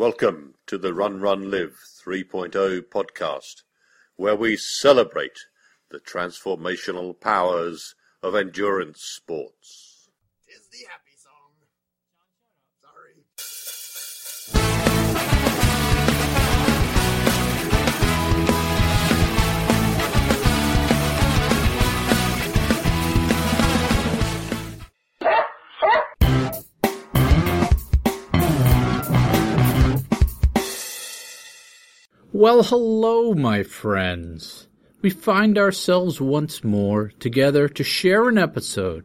Welcome to the Run Run Live 3.0 podcast, where we celebrate the transformational powers of endurance sports. Tis the happy song. Sorry. Well, hello, my friends. We find ourselves once more together to share an episode,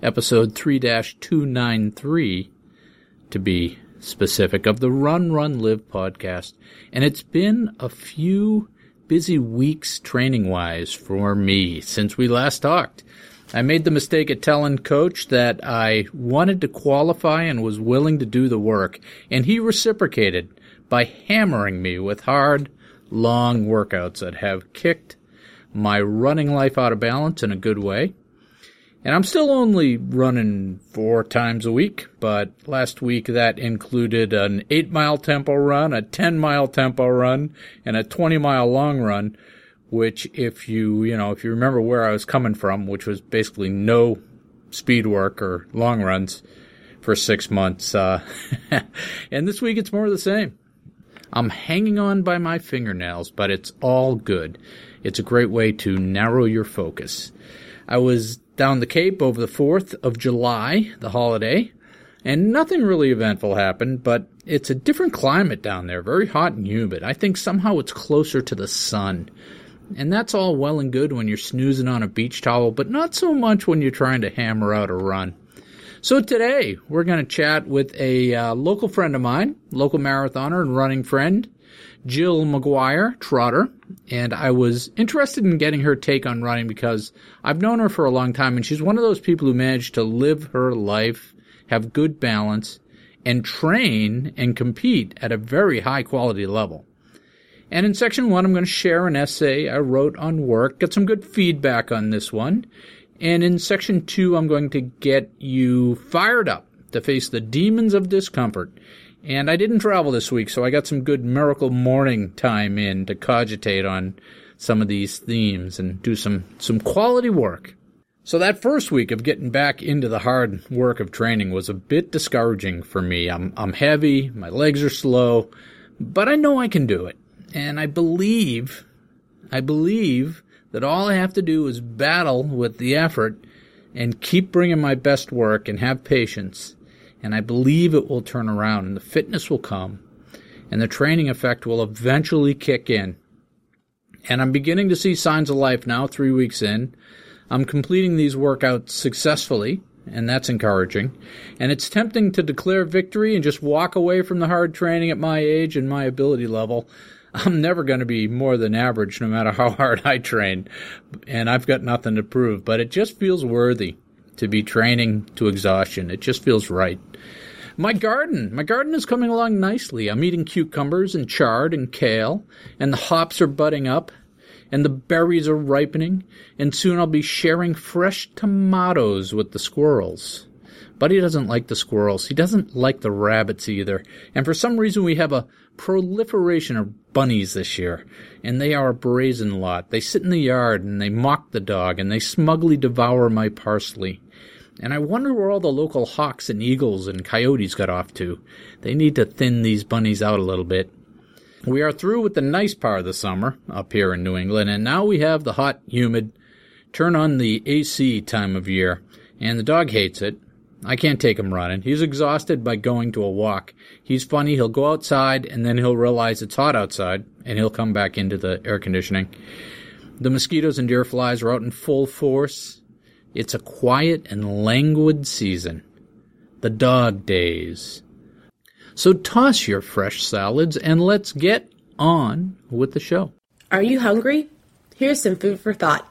episode 3-293, to be specific, of the Run, Run, Live podcast. And it's been a few busy weeks training-wise for me since we last talked. I made the mistake of telling Coach that I wanted to qualify and was willing to do the work, and he reciprocated by hammering me with hard, long workouts that have kicked my running life out of balance in a good way. And I'm still only running 4 times a week, but last week that included an 8-mile tempo run, a 10-mile tempo run, and a 20-mile long run, which if you remember where I was coming from, which was basically no speed work or long runs for 6 months. And this week it's more of the same. I'm hanging on by my fingernails, but it's all good. It's a great way to narrow your focus. I was down the Cape over the 4th of July, the holiday, and nothing really eventful happened, but it's a different climate down there, very hot and humid. I think somehow it's closer to the sun, and that's all well and good when you're snoozing on a beach towel, but not so much when you're trying to hammer out a run. So today, we're going to chat with a local friend of mine, local marathoner and running friend, Jill Maguire Trotter. And I was interested in getting her take on running because I've known her for a long time, and she's one of those people who managed to live her life, have good balance, and train and compete at a very high quality level. And in section 1, I'm going to share an essay I wrote on work, got some good feedback on this one. And in section 2, I'm going to get you fired up to face the demons of discomfort. And I didn't travel this week, so I got some good miracle morning time in to cogitate on some of these themes and do some quality work. So that first week of getting back into the hard work of training was a bit discouraging for me. I'm heavy, my legs are slow, but I know I can do it. And I believe that all I have to do is battle with the effort and keep bringing my best work and have patience. And I believe it will turn around and the fitness will come and the training effect will eventually kick in. And I'm beginning to see signs of life now, 3 weeks in. I'm completing these workouts successfully, and that's encouraging. And it's tempting to declare victory and just walk away from the hard training at my age and my ability level. I'm never going to be more than average no matter how hard I train, and I've got nothing to prove. But it just feels worthy to be training to exhaustion. It just feels right. My garden is coming along nicely. I'm eating cucumbers and chard and kale, and the hops are budding up, and the berries are ripening, and soon I'll be sharing fresh tomatoes with the squirrels. Buddy doesn't like the squirrels. He doesn't like the rabbits either. And for some reason, we have a proliferation of bunnies this year. And they are a brazen lot. They sit in the yard and they mock the dog and they smugly devour my parsley. And I wonder where all the local hawks and eagles and coyotes got off to. They need to thin these bunnies out a little bit. We are through with the nice part of the summer up here in New England. And now we have the hot, humid, turn on the AC time of year. And the dog hates it. I can't take him running. He's exhausted by going to a walk. He's funny. He'll go outside, and then he'll realize it's hot outside, and he'll come back into the air conditioning. The mosquitoes and deer flies are out in full force. It's a quiet and languid season. The dog days. So toss your fresh salads, and let's get on with the show. Are you hungry? Here's some food for thought.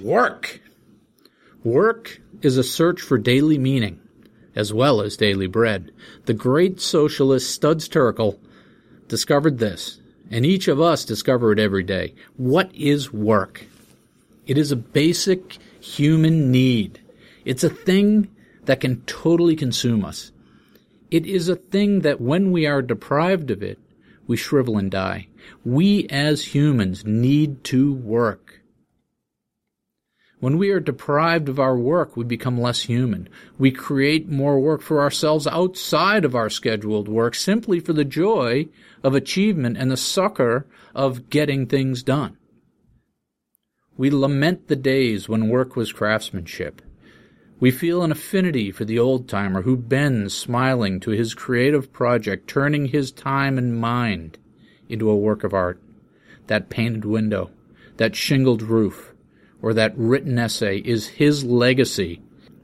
Work. Work is a search for daily meaning, as well as daily bread. The great socialist Studs Terkel discovered this, and each of us discover it every day. What is work? It is a basic human need. It's a thing that can totally consume us. It is a thing that when we are deprived of it, we shrivel and die. We as humans need to work. When we are deprived of our work, we become less human. We create more work for ourselves outside of our scheduled work simply for the joy of achievement and the succor of getting things done. We lament the days when work was craftsmanship. We feel an affinity for the old-timer who bends, smiling, to his creative project, turning his time and mind into a work of art. That painted window, that shingled roof, or that written essay is his legacy,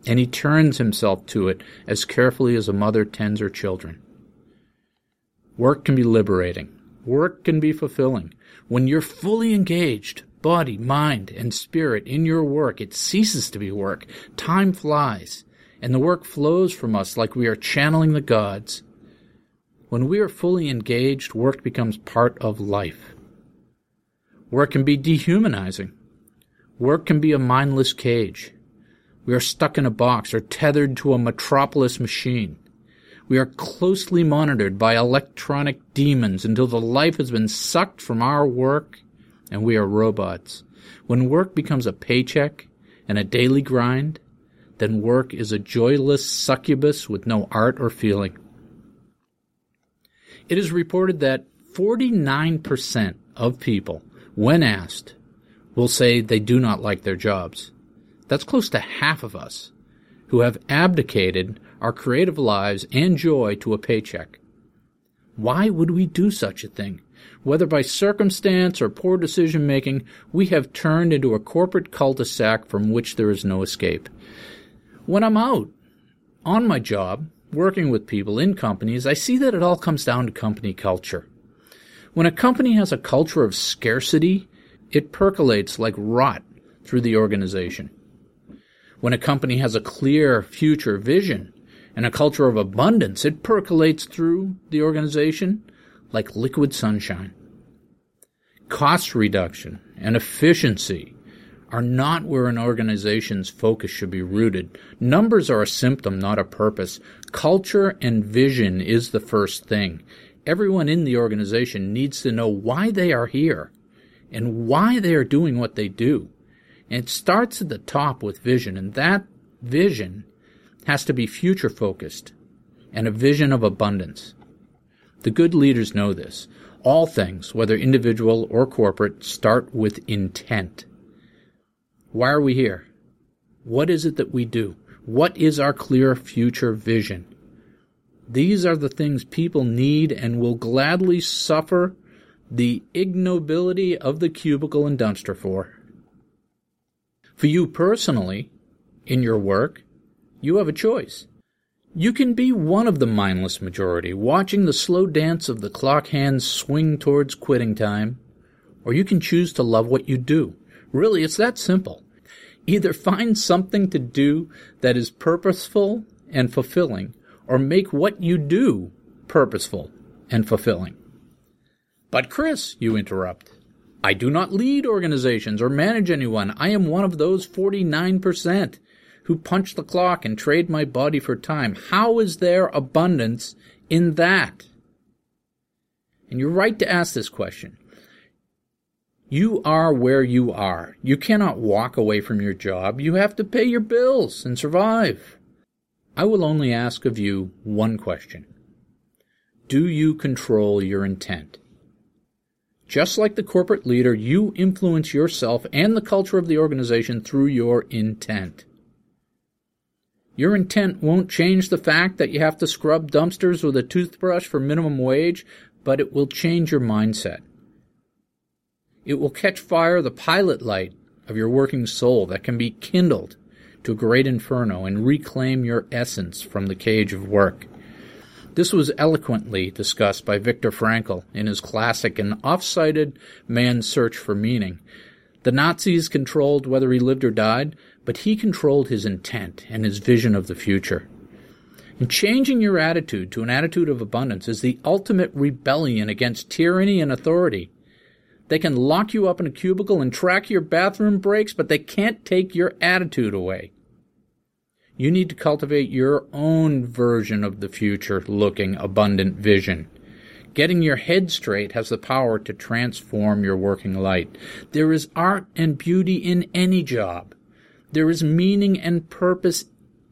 and he turns himself to it as carefully as a mother tends her children. Work can be liberating. Work can be fulfilling. When you're fully engaged, body, mind, and spirit in your work, it ceases to be work. Time flies, and the work flows from us like we are channeling the gods. When we are fully engaged, work becomes part of life. Work can be dehumanizing. Work can be a mindless cage. We are stuck in a box or tethered to a metropolis machine. We are closely monitored by electronic demons until the life has been sucked from our work and we are robots. When work becomes a paycheck and a daily grind, then work is a joyless succubus with no art or feeling. It is reported that 49% of people, when asked, will say they do not like their jobs. That's close to half of us who have abdicated our creative lives and joy to a paycheck. Why would we do such a thing? Whether by circumstance or poor decision-making, we have turned into a corporate cul-de-sac from which there is no escape. When I'm out on my job, working with people in companies, I see that it all comes down to company culture. When a company has a culture of scarcity, it percolates like rot through the organization. When a company has a clear future vision and a culture of abundance, it percolates through the organization like liquid sunshine. Cost reduction and efficiency are not where an organization's focus should be rooted. Numbers are a symptom, not a purpose. Culture and vision is the first thing. Everyone in the organization needs to know why they are here and why they are doing what they do. And it starts at the top with vision, and that vision has to be future-focused and a vision of abundance. The good leaders know this. All things, whether individual or corporate, start with intent. Why are we here? What is it that we do? What is our clear future vision? These are the things people need and will gladly suffer the ignobility of the cubicle and dumpster for. For you personally, in your work, you have a choice. You can be one of the mindless majority, watching the slow dance of the clock hands swing towards quitting time, or you can choose to love what you do. Really, it's that simple. Either find something to do that is purposeful and fulfilling, or make what you do purposeful and fulfilling. But Chris, you interrupt, I do not lead organizations or manage anyone. I am one of those 49%. Who punch the clock and trade my body for time. How is there abundance in that? And you're right to ask this question. You are where you are. You cannot walk away from your job. You have to pay your bills and survive. I will only ask of you one question. Do you control your intent? Just like the corporate leader, you influence yourself and the culture of the organization through your intent. Your intent won't change the fact that you have to scrub dumpsters with a toothbrush for minimum wage, but it will change your mindset. It will catch fire the pilot light of your working soul that can be kindled to a great inferno and reclaim your essence from the cage of work. This was eloquently discussed by Viktor Frankl in his classic and oft-cited Man's Search for Meaning. The Nazis controlled whether he lived or died, but he controlled his intent and his vision of the future. And changing your attitude to an attitude of abundance is the ultimate rebellion against tyranny and authority. They can lock you up in a cubicle and track your bathroom breaks, but they can't take your attitude away. You need to cultivate your own version of the future-looking abundant vision. Getting your head straight has the power to transform your working life. There is art and beauty in any job. There is meaning and purpose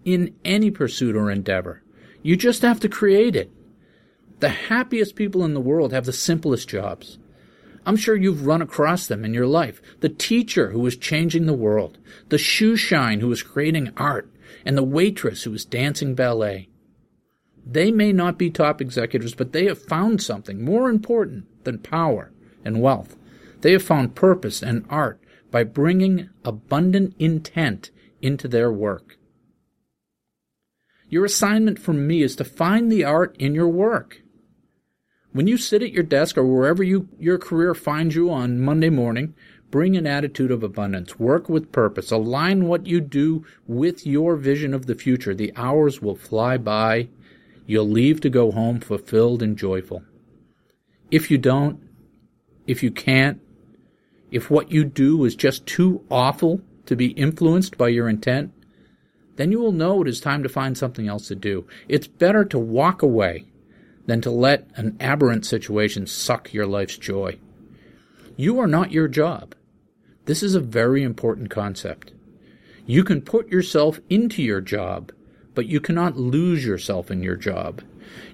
in any pursuit or endeavor. You just have to create it. The happiest people in the world have the simplest jobs. I'm sure you've run across them in your life. The teacher who is changing the world, the shoe shine who is creating art, and the waitress who is dancing ballet. They may not be top executives, but they have found something more important than power and wealth. They have found purpose and art by bringing abundant intent into their work. Your assignment from me is to find the art in your work. When you sit at your desk or wherever your career finds you on Monday morning, bring an attitude of abundance. Work with purpose. Align what you do with your vision of the future. The hours will fly by. You'll leave to go home fulfilled and joyful. If you don't, if you can't, if what you do is just too awful to be influenced by your intent, then you will know it is time to find something else to do. It's better to walk away than to let an aberrant situation suck your life's joy. You are not your job. This is a very important concept. You can put yourself into your job, but you cannot lose yourself in your job.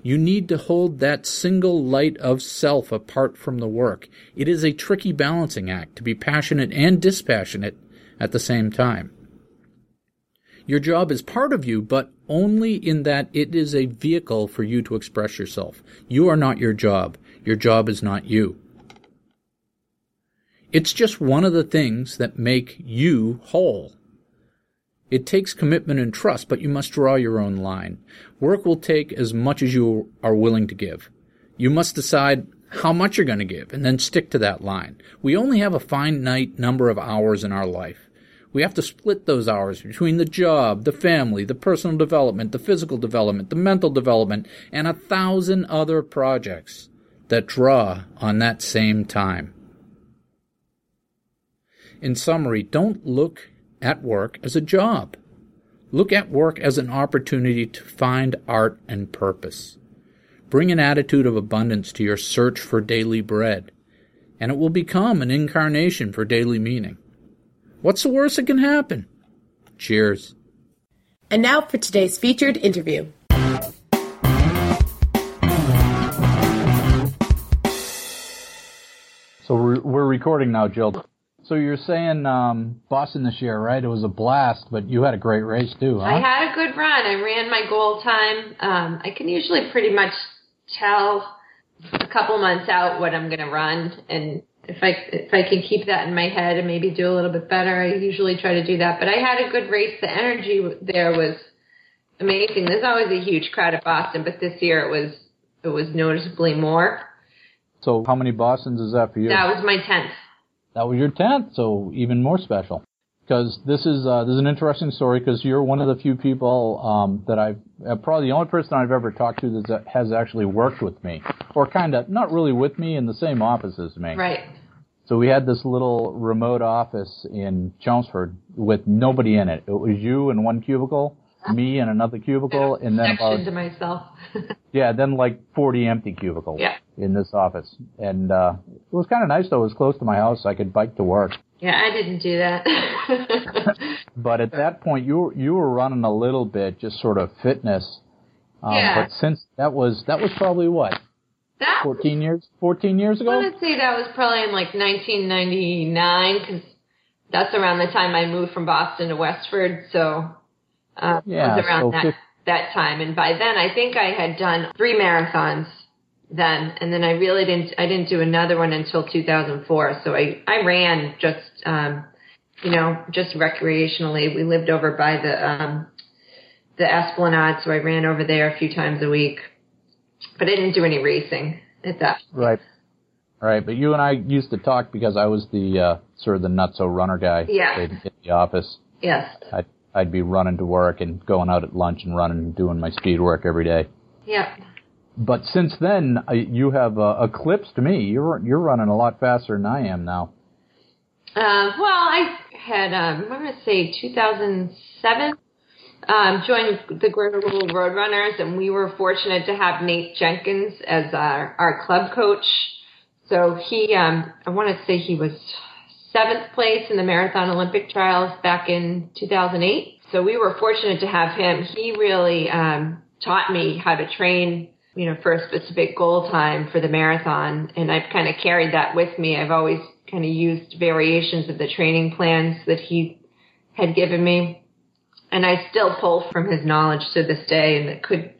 You need to hold that single light of self apart from the work. It is a tricky balancing act to be passionate and dispassionate at the same time. Your job is part of you, but only in that it is a vehicle for you to express yourself. You are not your job. Your job is not you. It's just one of the things that make you whole. It takes commitment and trust, but you must draw your own line. Work will take as much as you are willing to give. You must decide how much you're going to give and then stick to that line. We only have a finite number of hours in our life. We have to split those hours between the job, the family, the personal development, the physical development, the mental development, and 1,000 other projects that draw on that same time. In summary, don't look at work as a job. Look at work as an opportunity to find art and purpose. Bring an attitude of abundance to your search for daily bread, and it will become an incarnation for daily meaning. What's the worst that can happen? Cheers. And now for today's featured interview. So we're recording now, Jill. So you're saying Boston this year, right? It was a blast, but you had a great race too, huh? I had a good run. I ran my goal time. I can usually pretty much tell a couple months out what I'm going to run, and if I can keep that in my head and maybe do a little bit better, I usually try to do that. But I had a good race. The energy there was amazing. There's always a huge crowd at Boston, but this year it was noticeably more. So how many Bostons is that for you? That was my 10th. That was your 10th, so even more special. Because this is an interesting story, because you're one of the few people that I've probably the only person I've ever talked to that has actually worked with me, or kind of not really with me in the same office as me. Right. So we had this little remote office in Chelmsford with nobody in it. It was you in one cubicle, me in another cubicle, and then sectioned to myself. Yeah, then like 40 empty cubicles in this office, and it was kind of nice though. It was close to my house, so I could bike to work. Yeah, I didn't do that. But at that point, you were running a little bit, just sort of fitness. But since that was probably what? 14 years ago? I want to say that was probably in like 1999, because that's around the time I moved from Boston to Westford. So it was around that time. And by then, I think I had done 3 marathons. And then I really didn't do another one until 2004. So I ran just recreationally. We lived over by the Esplanade. So I ran over there a few times a week, but I didn't do any racing at that. Right. All right. But you and I used to talk because I was the, sort of the nutso runner guy. Yeah. In the office. Yes. I'd be running to work and going out at lunch and running and doing my speed work every day. Yeah. But since then, you have eclipsed me. You're running a lot faster than I am now. Well, I had, I'm going to say 2007. joined the Greater Lowell Roadrunners, and we were fortunate to have Nate Jenkins as our club coach. So he, I want to say he was 7th place in the Marathon Olympic Trials back in 2008. So we were fortunate to have him. He really taught me how to train, you know, for a specific goal time for the marathon. And I've kind of carried that with me. I've always kind of used variations of the training plans that he had given me. And I still pull from his knowledge to this day, and could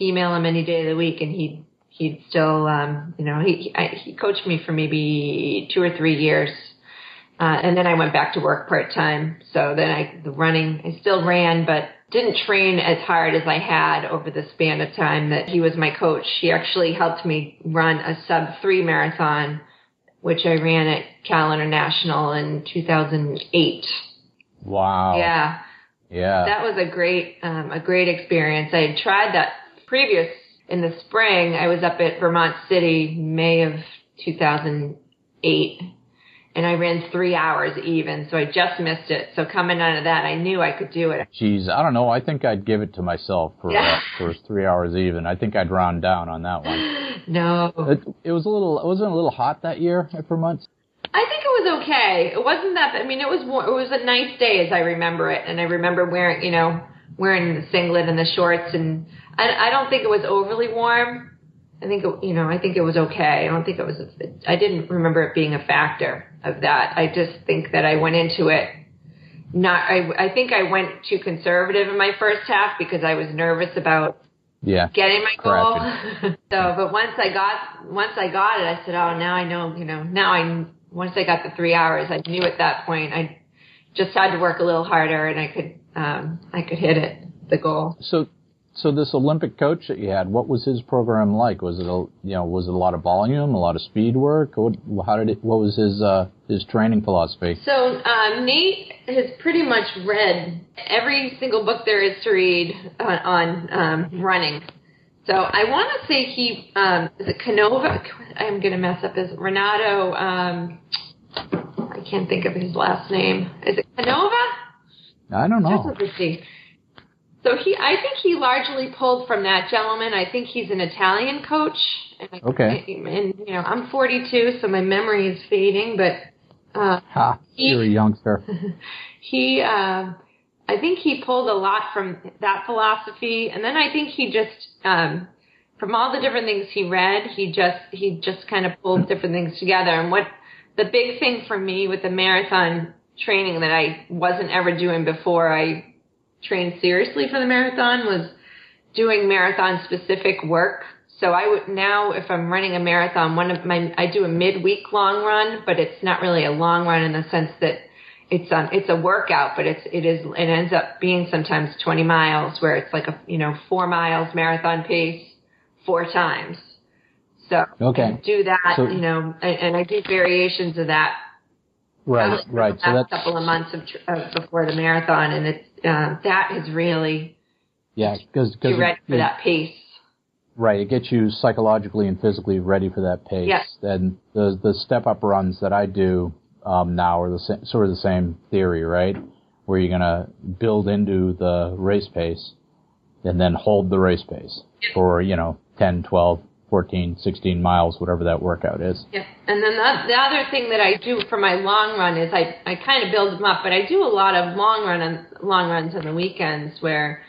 email him any day of the week, and he'd still, you know, he coached me for maybe 2 or 3 years. And then I went back to work part-time. So then I still ran, but didn't train as hard as I had over the span of time that he was my coach. He actually helped me run a sub-3 marathon, which I ran at Cal International in 2008. Wow. Yeah. Yeah. That was a great experience. I had tried that previous in the spring. I was up at Vermont City, May of 2008, and I ran 3 hours even, so I just missed it. So coming out of that, I knew I could do it. Geez, I don't know. I think I'd give it to myself for 3 hours even. I think I'd round down on that one. No. It was wasn't a little hot that year at Vermont? I think it was okay. It wasn't that. I mean, it was a nice day as I remember it, and I remember wearing the singlet and the shorts, and I don't think it was overly warm. I think it was okay. I don't think it was. I didn't remember it being a factor of that. I just think that I went into it not. I think I went too conservative in my first half because I was nervous about. Yeah. Getting my goal. So, but once I got it, I said, oh, now I know, you know, once I got the 3 hours, I knew at that point I just had to work a little harder, and I could hit it, the goal. So this Olympic coach that you had, what was his program like? Was it was it a lot of volume, a lot of speed work? What was his training philosophy? So Nate has pretty much read every single book there is to read on running. So I want to say he is it Canova? I'm going to mess up his Renato. I can't think of his last name. Is it Canova? I don't know. So I think he largely pulled from that gentleman. I think he's an Italian coach. Okay. And you know, I'm 42, so my memory is fading. But you're a youngster. I think he pulled a lot from that philosophy, and then I think he just from all the different things he read, he just kind of pulled different things together. And what the big thing for me with the marathon training that I wasn't ever doing before I trained seriously for the marathon was doing marathon specific work. So I would now, if I'm running a marathon, I do a midweek long run, but it's not really a long run in the sense that it's a workout, but it ends up being sometimes 20 miles where it's like a 4 miles marathon pace 4 times. So okay. I do that, and I do variations of that. Right. So that's a couple of months before the marathon, and it's that is really because you're ready for that pace. Right, it gets you psychologically and physically ready for that pace. Yes. And the step up runs that I do now are sort of the same theory, right? Where you're gonna build into the race pace, and then hold the race pace for 10, 12. 14, 16 miles, whatever that workout is. Yeah. And then the other thing that I do for my long run is I kind of build them up, but I do a lot of long runs on the weekends where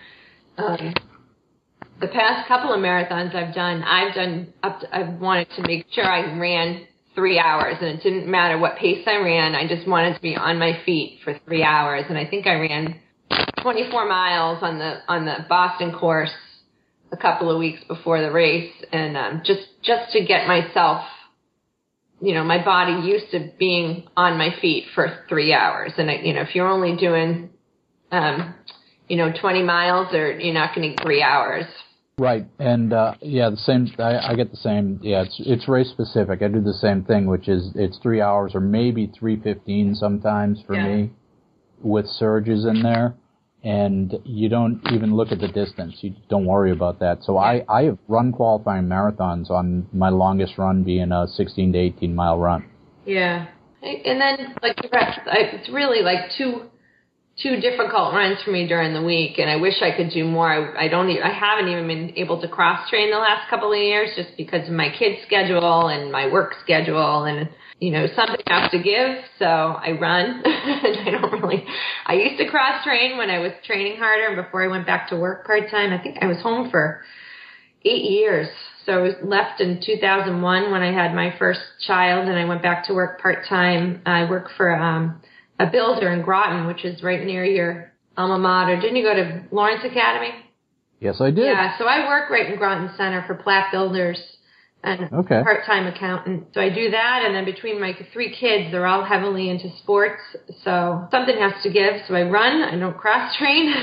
the past couple of marathons I've done I've wanted to make sure I ran 3 hours, and it didn't matter what pace I ran. I just wanted to be on my feet for 3 hours, and I think I ran 24 miles on the Boston course a couple of weeks before the race, and just to get myself, my body used to being on my feet for 3 hours. And, if you're only doing, 20 miles, or you're not going to get 3 hours. Right. And, the same, I get the same. Yeah, it's race specific. I do the same thing, which is it's 3 hours or maybe 3:15 sometimes for me with surges in there. And you don't even look at the distance. You don't worry about that. So I have run qualifying marathons on my longest run being a 16 to 18 mile run. Yeah. And then, like the rest, it's really like two two difficult runs for me during the week, and I wish I could do more. I haven't even been able to cross train the last couple of years just because of my kids' schedule and my work schedule, and something has to give. So I run. I used to cross train when I was training harder and before I went back to work part time. I think I was home for 8 years. So I was left in 2001 when I had my first child, and I went back to work part time. I work for a builder in Groton, which is right near your alma mater. Didn't you go to Lawrence Academy? Yes, I did. Yeah, so I work right in Groton Center for Platt Builders and part-time accountant. So I do that, and then between my three kids, they're all heavily into sports, so something has to give. So I run. I don't cross-train.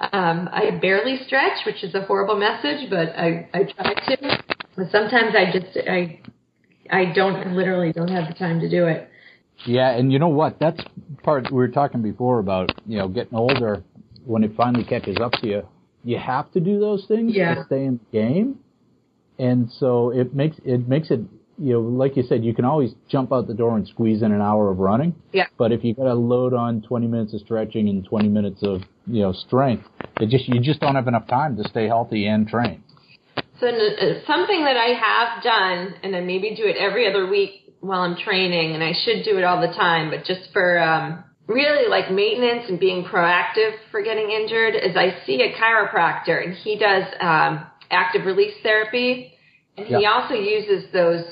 I barely stretch, which is a horrible message, but I try to. But sometimes I literally don't have the time to do it. Yeah, and you know what? That's part we were talking before about, getting older, when it finally catches up to you, you have to do those things to stay in the game. And so it makes it, like you said, you can always jump out the door and squeeze in an hour of running. Yeah. But if you got to load on 20 minutes of stretching and 20 minutes of, strength, you just don't have enough time to stay healthy and train. So something that I have done, and I maybe do it every other week while I'm training, and I should do it all the time, but just for really like maintenance and being proactive for getting injured, is I see a chiropractor, and he does active release therapy, and he also uses those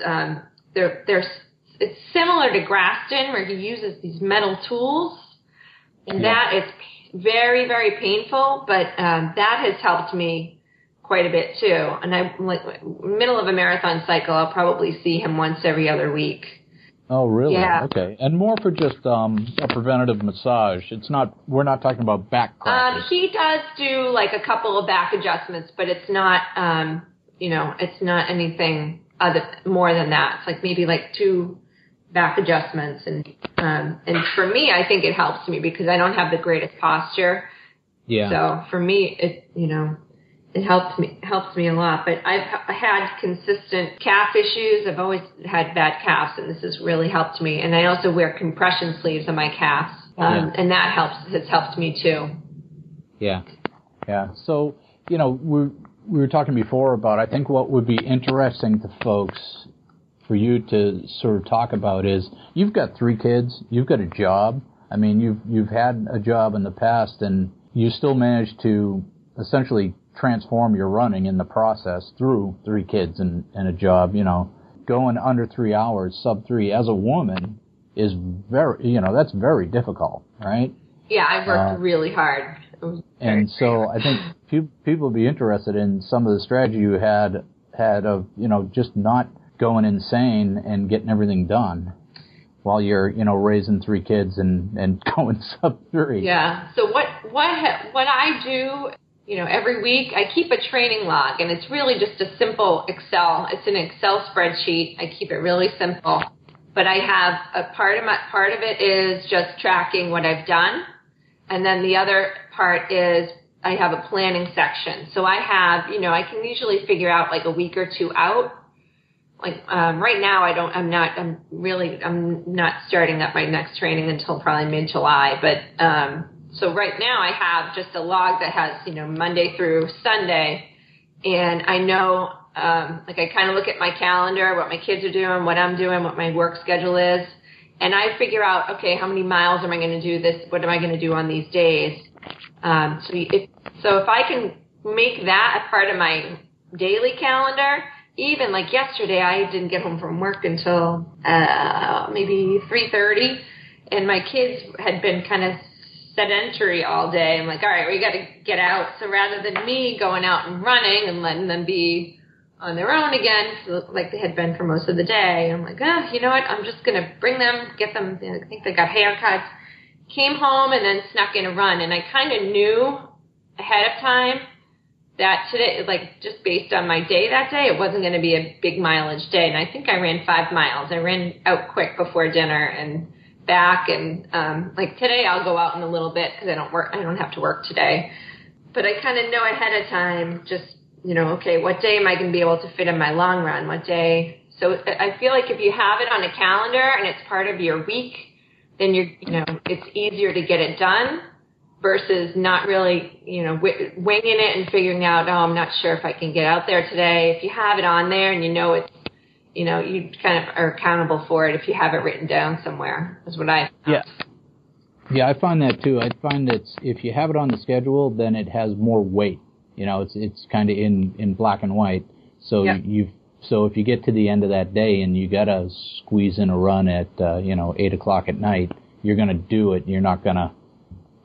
it's similar to Graston, where he uses these metal tools, and that it's very, very painful, but that has helped me quite a bit too. And I'm like middle of a marathon cycle, I'll probably see him once every other week. Oh, really? Yeah. Okay. And more for just a preventative massage. It's not, we're not talking about back cracking. He does do like a couple of back adjustments, but it's not, it's not anything more than that. It's like maybe like 2 back adjustments. And for me, I think it helps me because I don't have the greatest posture. Yeah. So for me, it helps me a lot, but I've had consistent calf issues. I've always had bad calves, and this has really helped me. And I also wear compression sleeves on my calves, and that has helped me too. Yeah, yeah. So we were talking before about, I think what would be interesting to folks for you to sort of talk about is you've got 3 kids, you've got a job. I mean, you've had a job in the past, and you still managed to essentially transform your running in the process through 3 kids and a job. Going under 3 hours, sub 3 as a woman is very, that's very difficult, right? Yeah, I worked really hard. And so I think people would be interested in some of the strategy you had of, just not going insane and getting everything done while you're, raising 3 kids and going sub 3. Yeah. So what I do, every week I keep a training log, and it's really just a simple Excel. It's an Excel spreadsheet. I keep it really simple, but I have a part of it is just tracking what I've done. And then the other part is I have a planning section. So I have, I can usually figure out like a week or 2 out. Like, right now I'm not starting up my next training until probably mid-July, but, so right now I have just a log that has, Monday through Sunday, and I know, I kind of look at my calendar, what my kids are doing, what I'm doing, what my work schedule is, and I figure out, okay, how many miles am I going to do this? What am I going to do on these days? So if I can make that a part of my daily calendar, even like yesterday, I didn't get home from work until maybe 3:30, and my kids had been kind of sedentary all day. I'm like, all right, we got to get out. So rather than me going out and running and letting them be on their own again, like they had been for most of the day, I'm like, what? I'm just going to bring them, get them. I think they got haircuts. Came home and then snuck in a run. And I kind of knew ahead of time that today, like just based on my day that day, it wasn't going to be a big mileage day. And I think I ran 5 miles. I ran out quick before dinner and back, and today I'll go out in a little bit because I don't have to work today, but I kind of know ahead of time, just okay, what day am I going to be able to fit in my long run, what day. So I feel like if you have it on a calendar and it's part of your week, then you're, you know, it's easier to get it done versus not really, you know, winging it and figuring out, oh, I'm not sure if I can get out there today. If you have it on there and you know it's, you know, you kind of are accountable for it if you have it written down somewhere, is what I found. Yeah, I find that too. I find that if you have it on the schedule, then it has more weight. You know, it's kind of in black and white. So so if you get to the end of that day and you gotta squeeze in a run at 8 o'clock at night, you're gonna do it. You're not gonna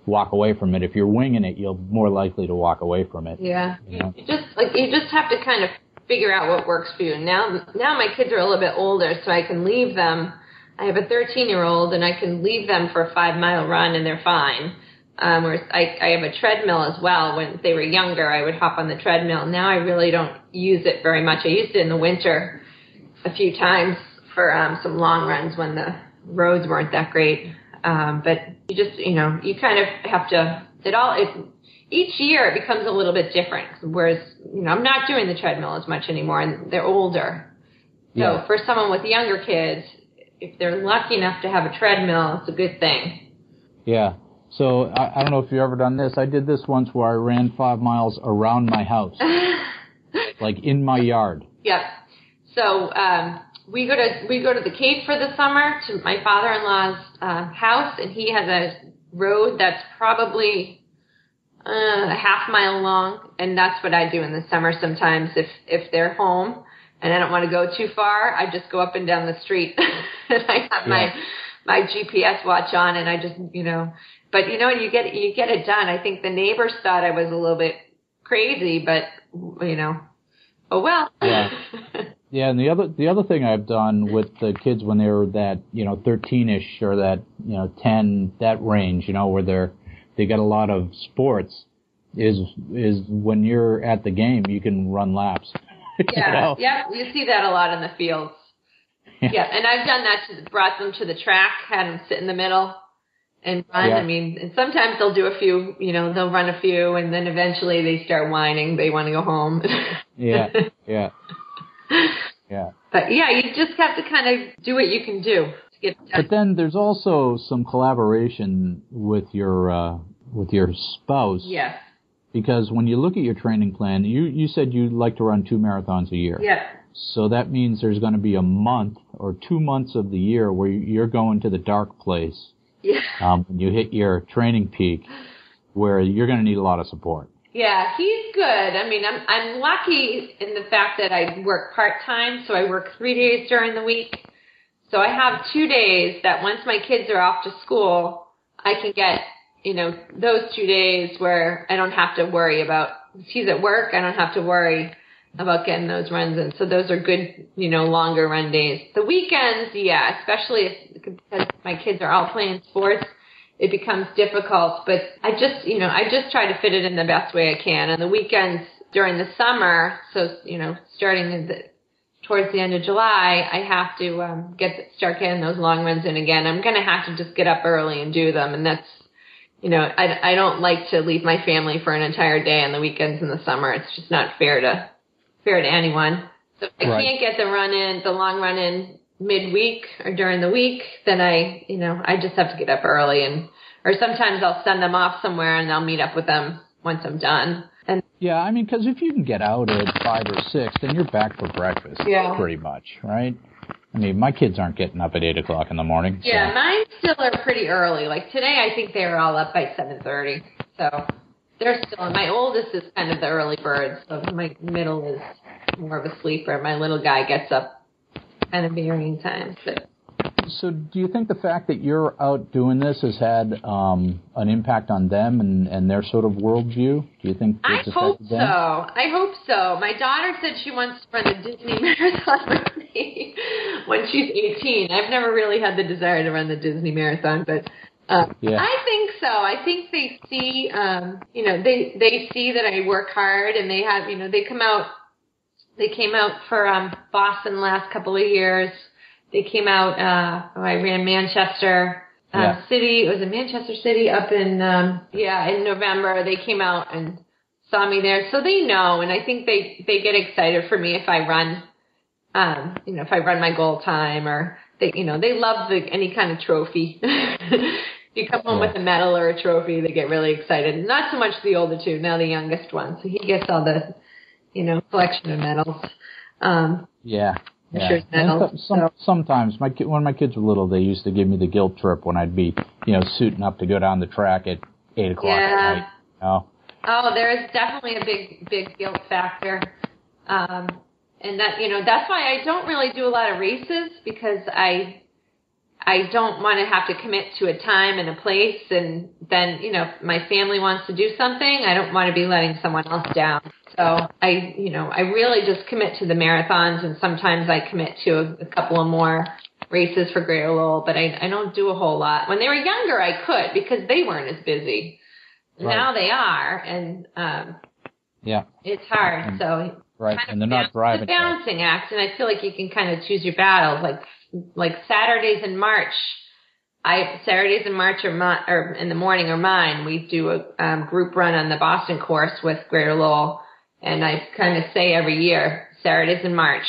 walk away from it. If you're winging it, you're more likely to walk away from it. Yeah, you know? you just have to kind of figure out what works for you. Now my kids are a little bit older, so I can leave them. I have a 13-year-old, and I can leave them for a 5-mile run, and they're fine. Whereas I have a treadmill as well. When they were younger, I would hop on the treadmill. Now I really don't use it very much. I used it in the winter a few times for some long runs when the roads weren't that great. But you just, you know, you kind of have to, each year it becomes a little bit different. Whereas, you know, I'm not doing the treadmill as much anymore, and they're older. So for someone with younger kids, if they're lucky enough to have a treadmill, it's a good thing. Yeah. So I don't know if you've ever done this. I did this once where I ran 5 miles around my house, like in my yard. Yep. So we go to the Cape for the summer to my father-in-law's house, and he has a road that's probably a half-mile long, and that's what I do in the summer sometimes if they're home and I don't want to go too far. I just go up and down the street, and I have my GPS watch on, and I just, you know. But, you know, you get it done. I think the neighbors thought I was a little bit crazy, but, you know, oh well. Yeah, and the other thing I've done with the kids when they were that, you know, 13-ish or that, you know, 10, that range, you know, where they got a lot of sports, is when you're at the game, you can run laps. Yeah, you see that a lot in the fields. Yeah, and I've done that, brought them to the track, had them sit in the middle and run. Yeah. I mean, and sometimes they'll do a few, you know, they'll run a few, and then eventually they start whining. They want to go home. Yeah. But, yeah, you just have to kind of do what you can do to get it done. But then there's also some collaboration with your spouse. Yes. Because when you look at your training plan, you said you like to run 2 marathons a year. Yeah. So that means there's going to be a month or 2 months of the year where you're going to the dark place. Yeah. When you hit your training peak, where you're going to need a lot of support. Yeah, he's good. I mean, I'm lucky in the fact that I work part-time, so I work 3 days during the week. So I have 2 days that once my kids are off to school, I can get, you know, those 2 days where I don't have to worry about, if he's at work, I don't have to worry about getting those runs in. So those are good, you know, longer run days. The weekends, yeah, especially because my kids are all playing sports, it becomes difficult. But I just try to fit it in the best way I can. And the weekends during the summer, so, you know, starting towards the end of July, I have to start getting those long runs in again. I'm going to have to just get up early and do them. And that's, you know, I don't like to leave my family for an entire day on the weekends in the summer. It's just not fair to anyone. So if I can't get the long run in midweek or during the week, then I, you know, I just have to get up early, or sometimes I'll send them off somewhere and I'll meet up with them once I'm done. And yeah, I mean, because if you can get out at 5 or 6, then you're back for breakfast, pretty much, right? I mean, my kids aren't getting up at 8 o'clock in the morning. Yeah, so. Mine still are pretty early. Like today, I think they were all up by 7:30. So. They're still, my oldest is kind of the early bird, so my middle is more of a sleeper. My little guy gets up kind of varying times. So do you think the fact that you're out doing this has had an impact on them and their sort of worldview? Do you think it's affected them? I hope so. My daughter said she wants to run a Disney marathon with me when she's 18. I've never really had the desire to run the Disney marathon, but... I think so. I think they see, you know, they see that I work hard, and they have, you know, they came out for Boston last couple of years. They came out. I ran Manchester City. It was in Manchester City up in in November. They came out and saw me there, so they know, and I think they get excited for me if I run, you know, if I run my goal time or. they love any kind of trophy. You come home with a medal or a trophy, they get really excited. Not so much the older two, now the youngest one. So he gets all the, collection of medals. Sure, medals. Sometimes when my kids were little, they used to give me the guilt trip when I'd be, suiting up to go down the track at 8 o'clock at night. Oh, there is definitely a big guilt factor. And that, that's why I don't really do a lot of races, because I don't want to have to commit to a time and a place, and then, if my family wants to do something, I don't want to be letting someone else down. So I really just commit to the marathons, and sometimes I commit to a couple of more races for Greater Lowell, but I don't do a whole lot. When they were younger, I could, because they weren't as busy. Right. Now they are, and it's hard. And, so right, kind of and they're not driving. It's a balancing act, and I feel like you can kind of choose your battles, like Saturdays in March. Saturdays in March or in the morning are mine. We do a group run on the Boston course with Greater Lowell, and I kind of say every year, Saturdays in March,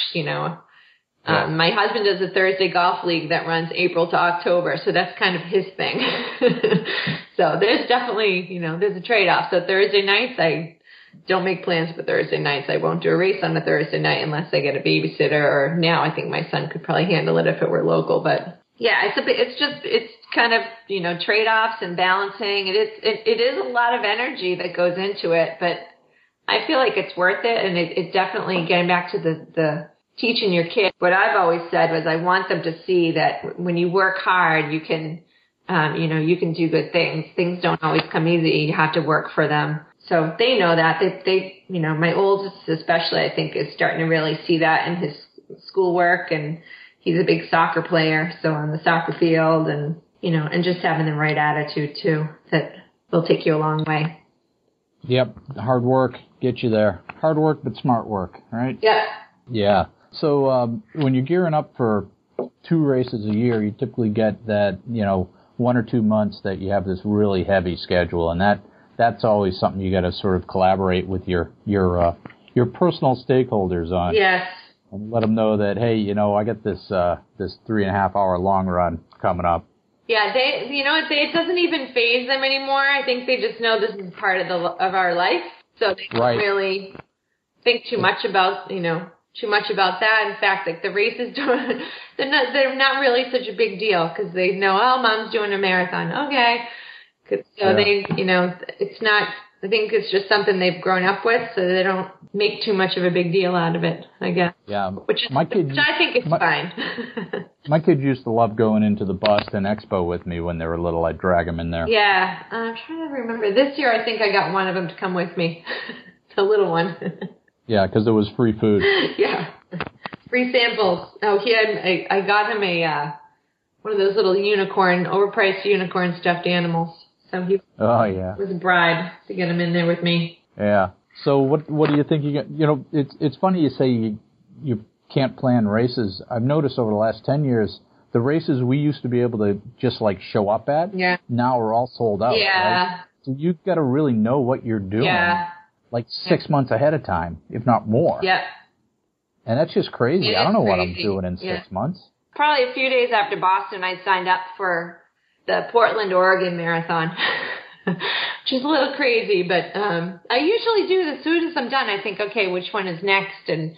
My husband does a Thursday golf league that runs April to October, so that's kind of his thing. So there's definitely, there's a trade-off. So Thursday nights, I don't make plans for Thursday nights. I won't do a race on a Thursday night unless I get a babysitter, or now I think my son could probably handle it if it were local. But yeah, it's kind of, trade-offs and balancing. It is a lot of energy that goes into it, but I feel like it's worth it. And it definitely, getting back to the teaching your kids, what I've always said was I want them to see that when you work hard, you can, you can do good things. Things don't always come easy. You have to work for them. So they know that. They my oldest especially, I think, is starting to really see that in his schoolwork, and he's a big soccer player, so on the soccer field, and, and just having the right attitude too, that will take you a long way. Yep. Hard work gets you there. Hard work, but smart work, right? Yep. Yeah. So when you're gearing up for two races a year, you typically get that, 1 or 2 months that you have this really heavy schedule, and that's always something you got to sort of collaborate with your personal stakeholders on. Yes. And let them know that, hey, I got this this 3.5 hour long run coming up. Yeah, they, it doesn't even faze them anymore. I think they just know this is part of our life, so they don't really think too much about that. In fact, like, the races don't, they're not really such a big deal, because they know, mom's doing a marathon, okay. It's not. I think it's just something they've grown up with, so they don't make too much of a big deal out of it, I guess. Yeah. Which I think it's fine. My kids used to love going into the Boston Expo with me when they were little. I'd drag them in there. Yeah. I'm trying to remember. This year, I think I got one of them to come with me, the little one. Yeah, because there was free food. Yeah. Free samples. Oh, I got him a one of those little overpriced unicorn stuffed animals. So he was a bribe to get him in there with me. Yeah. So what do you think you got? It's funny you say you can't plan races. I've noticed over the last 10 years, the races we used to be able to just show up at, now are all sold out. Yeah. Right? So you've got to really know what you're doing 6 months ahead of time, if not more. Yeah. And that's just crazy. I don't know what I'm doing in 6 months. Probably a few days after Boston, I signed up for the Portland, Oregon Marathon, which is a little crazy, but I usually do, as soon as I'm done, I think, okay, which one is next? And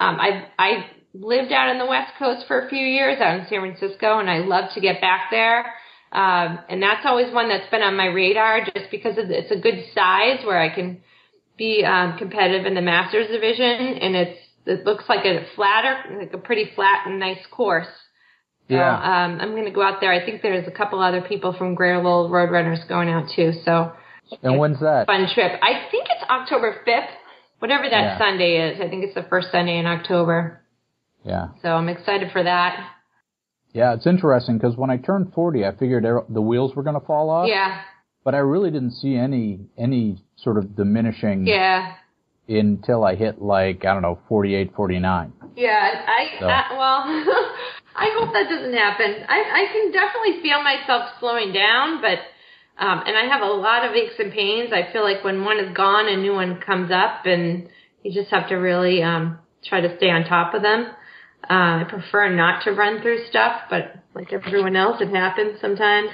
I lived out on the West Coast for a few years, out in San Francisco, and I love to get back there. And that's always one that's been on my radar, just because it's a good size where I can be competitive in the Masters division, and it looks like a pretty flat and nice course. Yeah. I'm going to go out there. I think there's a couple other people from Greater Lowell Roadrunners going out too. So. And when's that? Fun trip. I think it's October 5th, whatever that Sunday is. I think it's the first Sunday in October. Yeah. So I'm excited for that. Yeah, it's interesting because when I turned 40, I figured the wheels were going to fall off. Yeah. But I really didn't see any sort of diminishing. Yeah. Until I hit 48, 49. Yeah. I hope that doesn't happen. I can definitely feel myself slowing down, but and I have a lot of aches and pains. I feel like when one is gone, a new one comes up, and you just have to really try to stay on top of them. I prefer not to run through stuff, but like everyone else, it happens sometimes.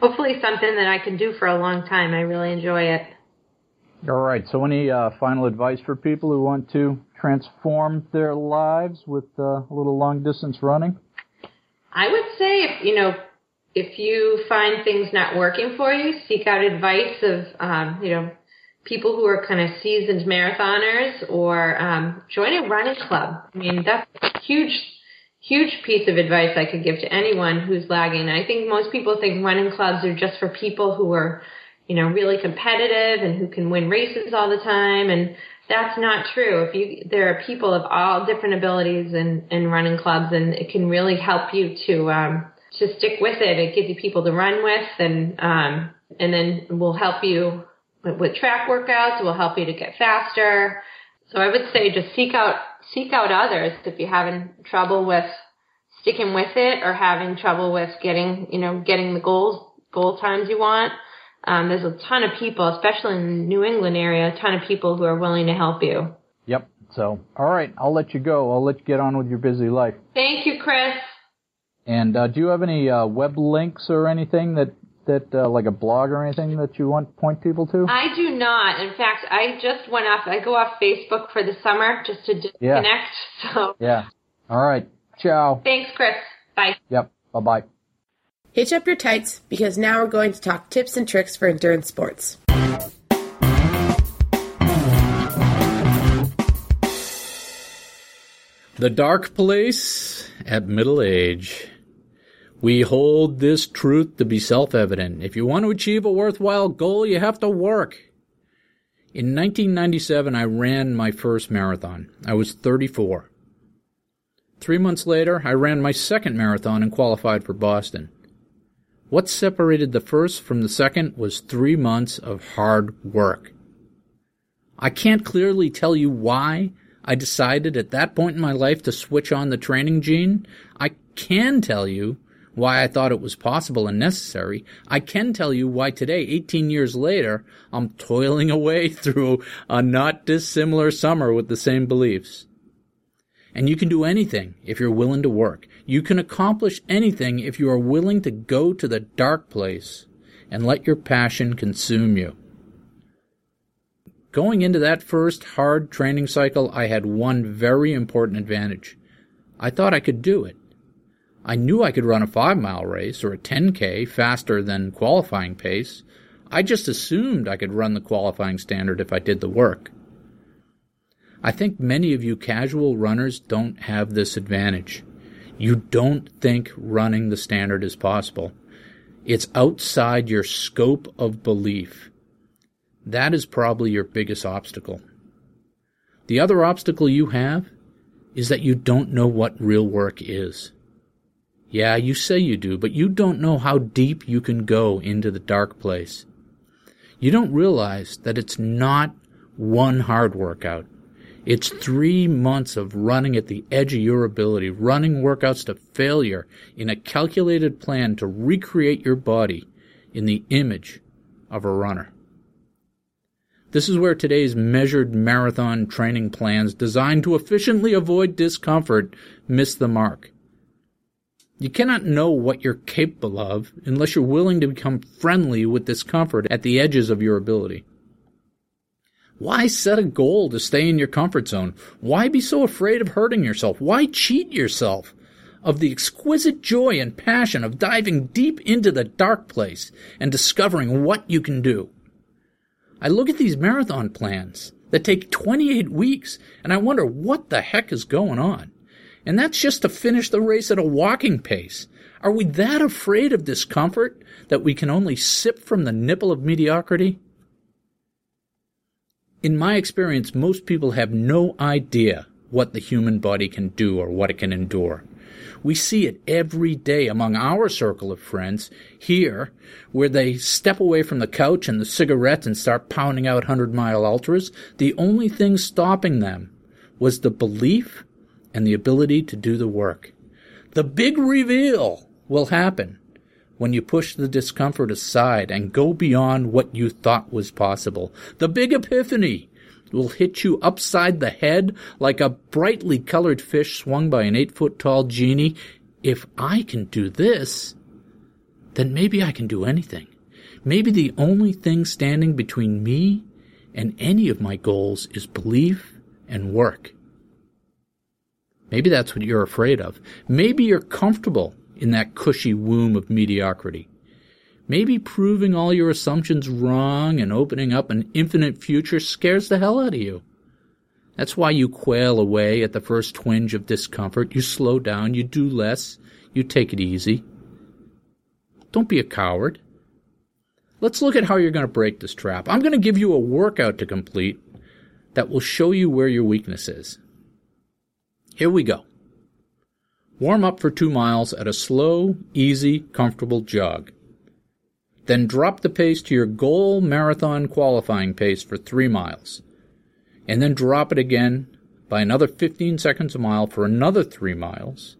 Hopefully something that I can do for a long time. I really enjoy it. All right. So any final advice for people who want to transform their lives with a little long-distance running? I would say, if you find things not working for you, seek out advice of, people who are kind of seasoned marathoners, or join a running club. I mean, that's a huge, huge piece of advice I could give to anyone who's lagging. I think most people think running clubs are just for people who are, really competitive and who can win races all the time. And that's not true. There are people of all different abilities in running clubs, and it can really help you to stick with it. It gives you people to run with, and then will help you with track workouts, will help you to get faster. So I would say just seek out others if you're having trouble with sticking with it, or having trouble with getting the goal times you want. There's a ton of people, especially in the New England area, a ton of people who are willing to help you. Yep. So, all right, I'll let you go. I'll let you get on with your busy life. Thank you, Chris. And do you have any web links or anything that like a blog or anything that you want to point people to? I do not. In fact, I just went off. I go off Facebook for the summer just to disconnect. Yeah. So. Yeah. All right. Ciao. Thanks, Chris. Bye. Yep. Bye-bye. Hitch up your tights, because now we're going to talk tips and tricks for endurance sports. The dark place at middle age. We hold this truth to be self-evident. If you want to achieve a worthwhile goal, you have to work. In 1997, I ran my first marathon. I was 34. 3 months later, I ran my second marathon and qualified for Boston. What separated the first from the second was 3 months of hard work. I can't clearly tell you why I decided at that point in my life to switch on the training gene. I can tell you why I thought it was possible and necessary. I can tell you why today, 18 years later, I'm toiling away through a not dissimilar summer with the same beliefs. And you can do anything if you're willing to work. You can accomplish anything if you are willing to go to the dark place and let your passion consume you. Going into that first hard training cycle, I had one very important advantage. I thought I could do it. I knew I could run a 5-mile race or a 10K faster than qualifying pace. I just assumed I could run the qualifying standard if I did the work. I think many of you casual runners don't have this advantage. You don't think running the standard is possible. It's outside your scope of belief. That is probably your biggest obstacle. The other obstacle you have is that you don't know what real work is. Yeah, you say you do, but you don't know how deep you can go into the dark place. You don't realize that it's not one hard workout. It's 3 months of running at the edge of your ability, running workouts to failure in a calculated plan to recreate your body in the image of a runner. This is where today's measured marathon training plans designed to efficiently avoid discomfort miss the mark. You cannot know what you're capable of unless you're willing to become friendly with discomfort at the edges of your ability. Why set a goal to stay in your comfort zone? Why be so afraid of hurting yourself? Why cheat yourself of the exquisite joy and passion of diving deep into the dark place and discovering what you can do? I look at these marathon plans that take 28 weeks, and I wonder what the heck is going on. And that's just to finish the race at a walking pace. Are we that afraid of discomfort that we can only sip from the nipple of mediocrity? In my experience, most people have no idea what the human body can do or what it can endure. We see it every day among our circle of friends here, where they step away from the couch and the cigarette and start pounding out 100-mile ultras. The only thing stopping them was the belief and the ability to do the work. The big reveal will happen when you push the discomfort aside and go beyond what you thought was possible. The big epiphany will hit you upside the head like a brightly colored fish swung by an 8-foot-tall genie. If I can do this, then maybe I can do anything. Maybe the only thing standing between me and any of my goals is belief and work. Maybe that's what you're afraid of. Maybe you're comfortable in that cushy womb of mediocrity. Maybe proving all your assumptions wrong and opening up an infinite future scares the hell out of you. That's why you quail away at the first twinge of discomfort. You slow down, you do less, you take it easy. Don't be a coward. Let's look at how you're going to break this trap. I'm going to give you a workout to complete that will show you where your weakness is. Here we go. Warm up for 2 miles at a slow, easy, comfortable jog. Then drop the pace to your goal marathon qualifying pace for 3 miles. And then drop it again by another 15 seconds a mile for another 3 miles.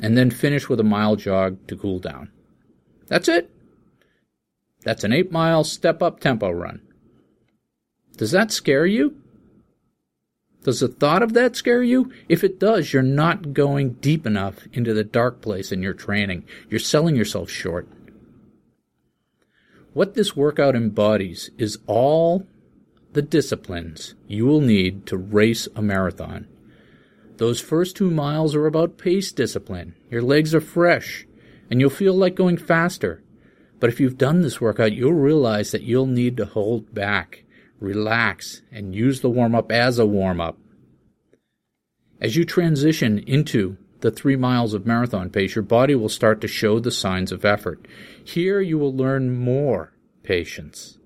And then finish with a mile jog to cool down. That's it. That's an 8-mile step-up tempo run. Does that scare you? Does the thought of that scare you? If it does, you're not going deep enough into the dark place in your training. You're selling yourself short. What this workout embodies is all the disciplines you will need to race a marathon. Those first 2 miles are about pace discipline. Your legs are fresh, and you'll feel like going faster. But if you've done this workout, you'll realize that you'll need to hold back, relax, and use the warm-up as a warm-up. As you transition into the 3 miles of marathon pace, your body will start to show the signs of effort. Here you will learn more patience.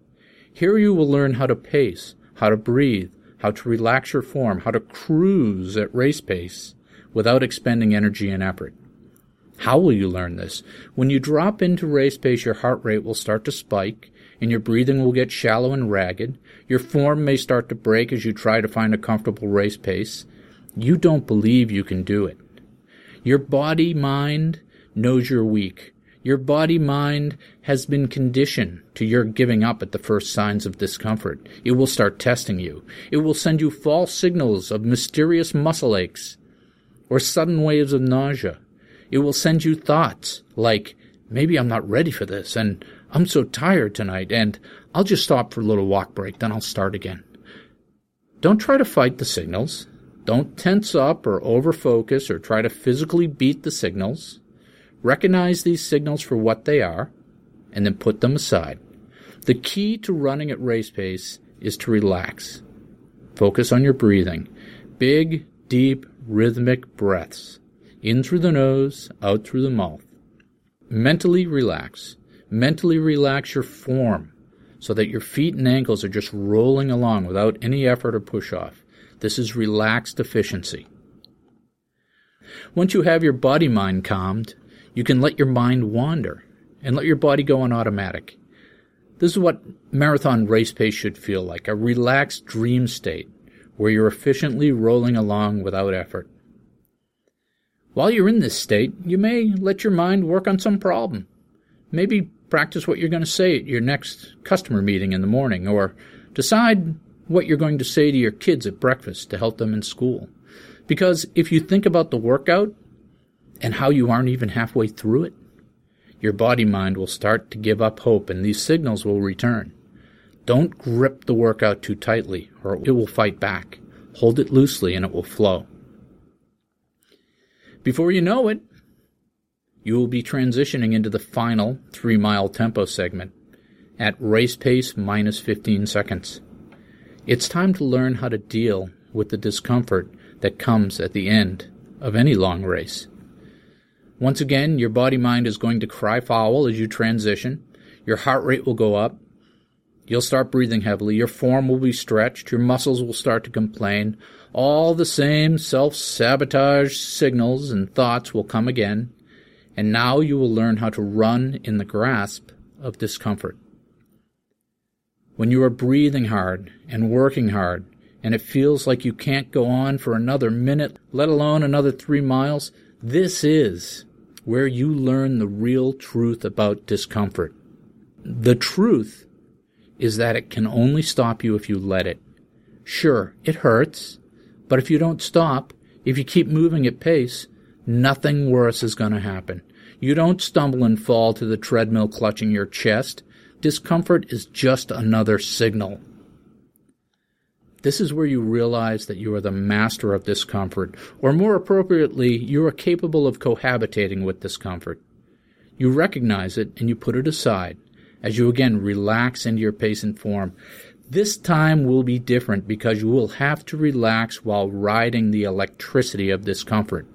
Here you will learn how to pace, how to breathe, how to relax your form, how to cruise at race pace without expending energy and effort. How will you learn this? When you drop into race pace, your heart rate will start to spike, and your breathing will get shallow and ragged. Your form may start to break as you try to find a comfortable race pace. You don't believe you can do it. Your body-mind knows you're weak. Your body-mind has been conditioned to your giving up at the first signs of discomfort. It will start testing you. It will send you false signals of mysterious muscle aches or sudden waves of nausea. It will send you thoughts like, maybe I'm not ready for this, and I'm so tired tonight, and I'll just stop for a little walk break, then I'll start again. Don't try to fight the signals. Don't tense up or overfocus or try to physically beat the signals. Recognize these signals for what they are, and then put them aside. The key to running at race pace is to relax. Focus on your breathing. Big, deep, rhythmic breaths. In through the nose, out through the mouth. Mentally relax. Mentally relax your form so that your feet and ankles are just rolling along without any effort or push-off. This is relaxed efficiency. Once you have your body-mind calmed, you can let your mind wander and let your body go on automatic. This is what marathon race pace should feel like, a relaxed dream state where you're efficiently rolling along without effort. While you're in this state, you may let your mind work on some problem. Maybe practice what you're going to say at your next customer meeting in the morning, or decide what you're going to say to your kids at breakfast to help them in school. Because if you think about the workout and how you aren't even halfway through it, your body-mind will start to give up hope and these signals will return. Don't grip the workout too tightly or it will fight back. Hold it loosely and it will flow. Before you know it, you will be transitioning into the final 3-mile tempo segment at race pace minus 15 seconds. It's time to learn how to deal with the discomfort that comes at the end of any long race. Once again, your body-mind is going to cry foul as you transition. Your heart rate will go up. You'll start breathing heavily. Your form will be stretched. Your muscles will start to complain. All the same self-sabotage signals and thoughts will come again, and now you will learn how to run in the grasp of discomfort. When you are breathing hard and working hard, and it feels like you can't go on for another minute, let alone another 3 miles, this is where you learn the real truth about discomfort. The truth is that it can only stop you if you let it. Sure, it hurts, but if you don't stop, if you keep moving at pace, nothing worse is going to happen. You don't stumble and fall to the treadmill clutching your chest. Discomfort is just another signal. This is where you realize that you are the master of discomfort, or more appropriately, you are capable of cohabitating with discomfort. You recognize it and you put it aside as you again relax into your pace and form. This time will be different because you will have to relax while riding the electricity of discomfort.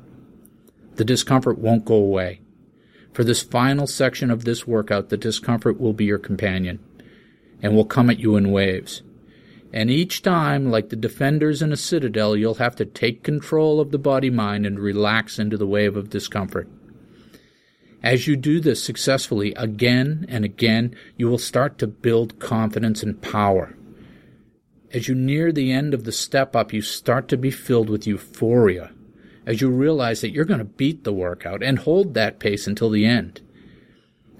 The discomfort won't go away. For this final section of this workout, the discomfort will be your companion and will come at you in waves. And each time, like the defenders in a citadel, you'll have to take control of the body-mind and relax into the wave of discomfort. As you do this successfully again and again, you will start to build confidence and power. As you near the end of the step-up, you start to be filled with euphoria as you realize that you're going to beat the workout and hold that pace until the end.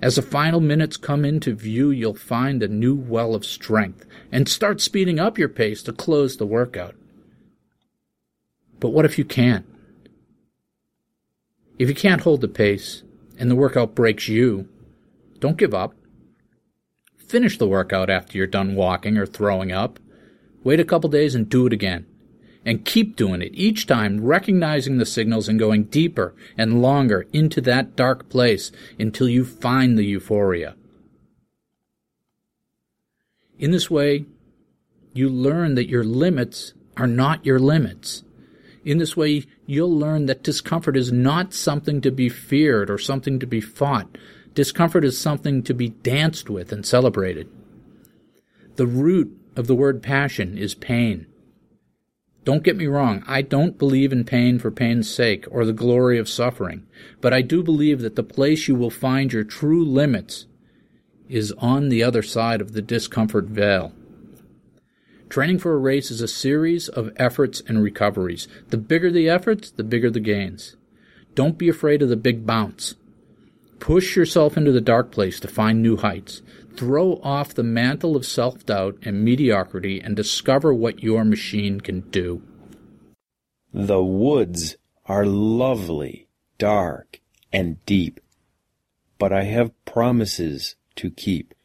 As the final minutes come into view, you'll find a new well of strength and start speeding up your pace to close the workout. But what if you can't? If you can't hold the pace and the workout breaks you, don't give up. Finish the workout after you're done walking or throwing up. Wait a couple days and do it again. And keep doing it, each time recognizing the signals and going deeper and longer into that dark place until you find the euphoria. In this way, you learn that your limits are not your limits. In this way, you'll learn that discomfort is not something to be feared or something to be fought. Discomfort is something to be danced with and celebrated. The root of the word passion is pain. Don't get me wrong, I don't believe in pain for pain's sake or the glory of suffering, but I do believe that the place you will find your true limits is on the other side of the discomfort veil. Training for a race is a series of efforts and recoveries. The bigger the efforts, the bigger the gains. Don't be afraid of the big bounce. Push yourself into the dark place to find new heights. Throw off the mantle of self-doubt and mediocrity and discover what your machine can do. The woods are lovely, dark, and deep, but I have promises to keep,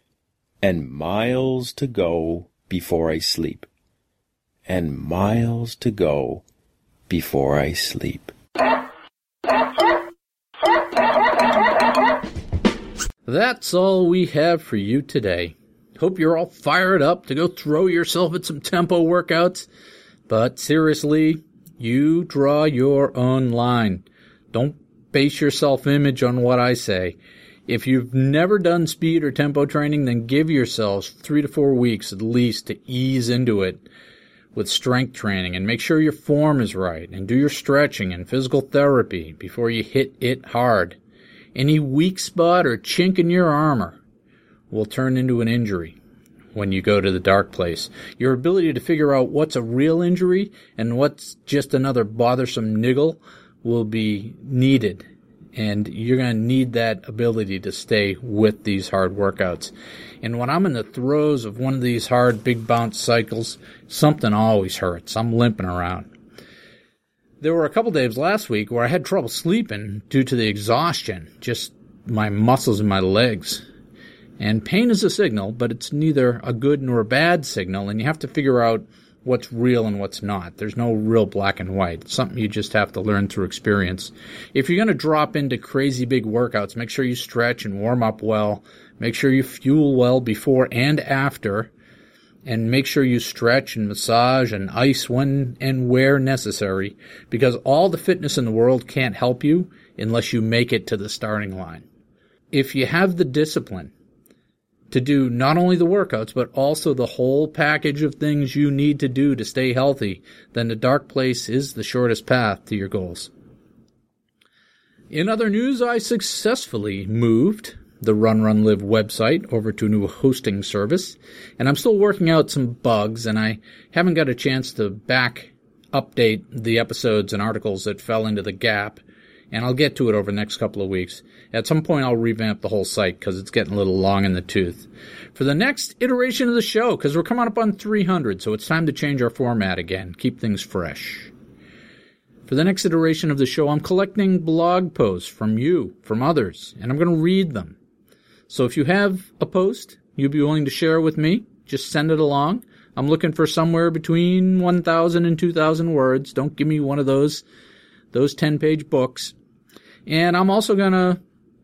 and miles to go before I sleep, and miles to go before I sleep. That's all we have for you today. Hope you're all fired up to go throw yourself at some tempo workouts. But seriously, you draw your own line. Don't base your self-image on what I say. If you've never done speed or tempo training, then give yourselves 3 to 4 weeks at least to ease into it with strength training, and make sure your form is right and do your stretching and physical therapy before you hit it hard. Any weak spot or chink in your armor will turn into an injury when you go to the dark place. Your ability to figure out what's a real injury and what's just another bothersome niggle will be needed, and you're going to need that ability to stay with these hard workouts. And when I'm in the throes of one of these hard big bounce cycles, something always hurts. I'm limping around. There were a couple days last week where I had trouble sleeping due to the exhaustion, just my muscles in my legs. And pain is a signal, but it's neither a good nor a bad signal, and you have to figure out what's real and what's not. There's no real black and white. It's something you just have to learn through experience. If you're going to drop into crazy big workouts, make sure you stretch and warm up well. Make sure you fuel well before and after. And make sure you stretch and massage and ice when and where necessary, because all the fitness in the world can't help you unless you make it to the starting line. If you have the discipline to do not only the workouts, but also the whole package of things you need to do to stay healthy, then the dark place is the shortest path to your goals. In other news, I successfully moved the Run Run Live website over to a new hosting service, and I'm still working out some bugs, and I haven't got a chance to back update the episodes and articles that fell into the gap and I'll get to it over the next couple of weeks. At some point, I'll revamp the whole site because it's getting a little long in the tooth. For the next iteration of the show, because we're coming up on 300, so it's time to change our format again, keep things fresh. For the next iteration of the show, I'm collecting blog posts from you, from others, and I'm going to read them. So if you have a post you'd be willing to share with me, just send it along. I'm looking for somewhere between 1,000 and 2,000 words. Don't give me one of those 10-page books. And I'm also going to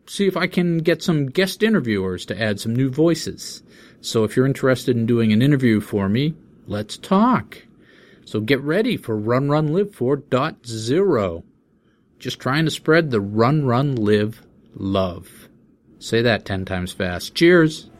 see if I can get some guest interviewers to add some new voices. So if you're interested in doing an interview for me, let's talk. So get ready for Run Run Live 4.0. Just trying to spread the Run Run Live love. Say that 10 times fast. Cheers.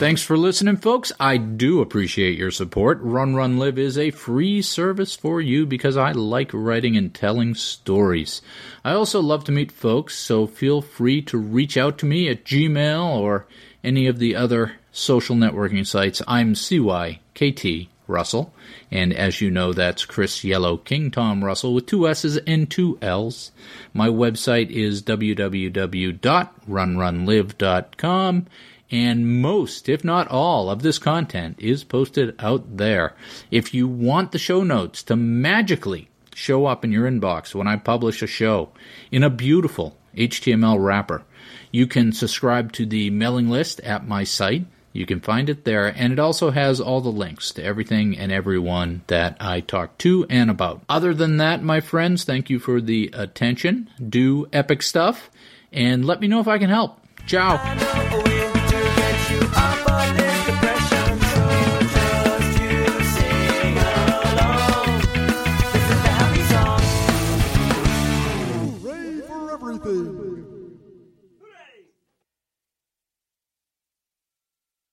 Thanks for listening, folks. I do appreciate your support. Run Run Live is a free service for you because I like writing and telling stories. I also love to meet folks, so feel free to reach out to me at Gmail or any of the other social networking sites. I'm CYKT Russell, and as you know, that's Chris Yellow King Tom Russell with two S's and two L's. My website is www.runrunlive.com. And most, if not all, of this content is posted out there. If you want the show notes to magically show up in your inbox when I publish a show in a beautiful HTML wrapper, you can subscribe to the mailing list at my site. You can find it there, and it also has all the links to everything and everyone that I talk to and about. Other than that, my friends, thank you for the attention. Do epic stuff, and let me know if I can help. Ciao.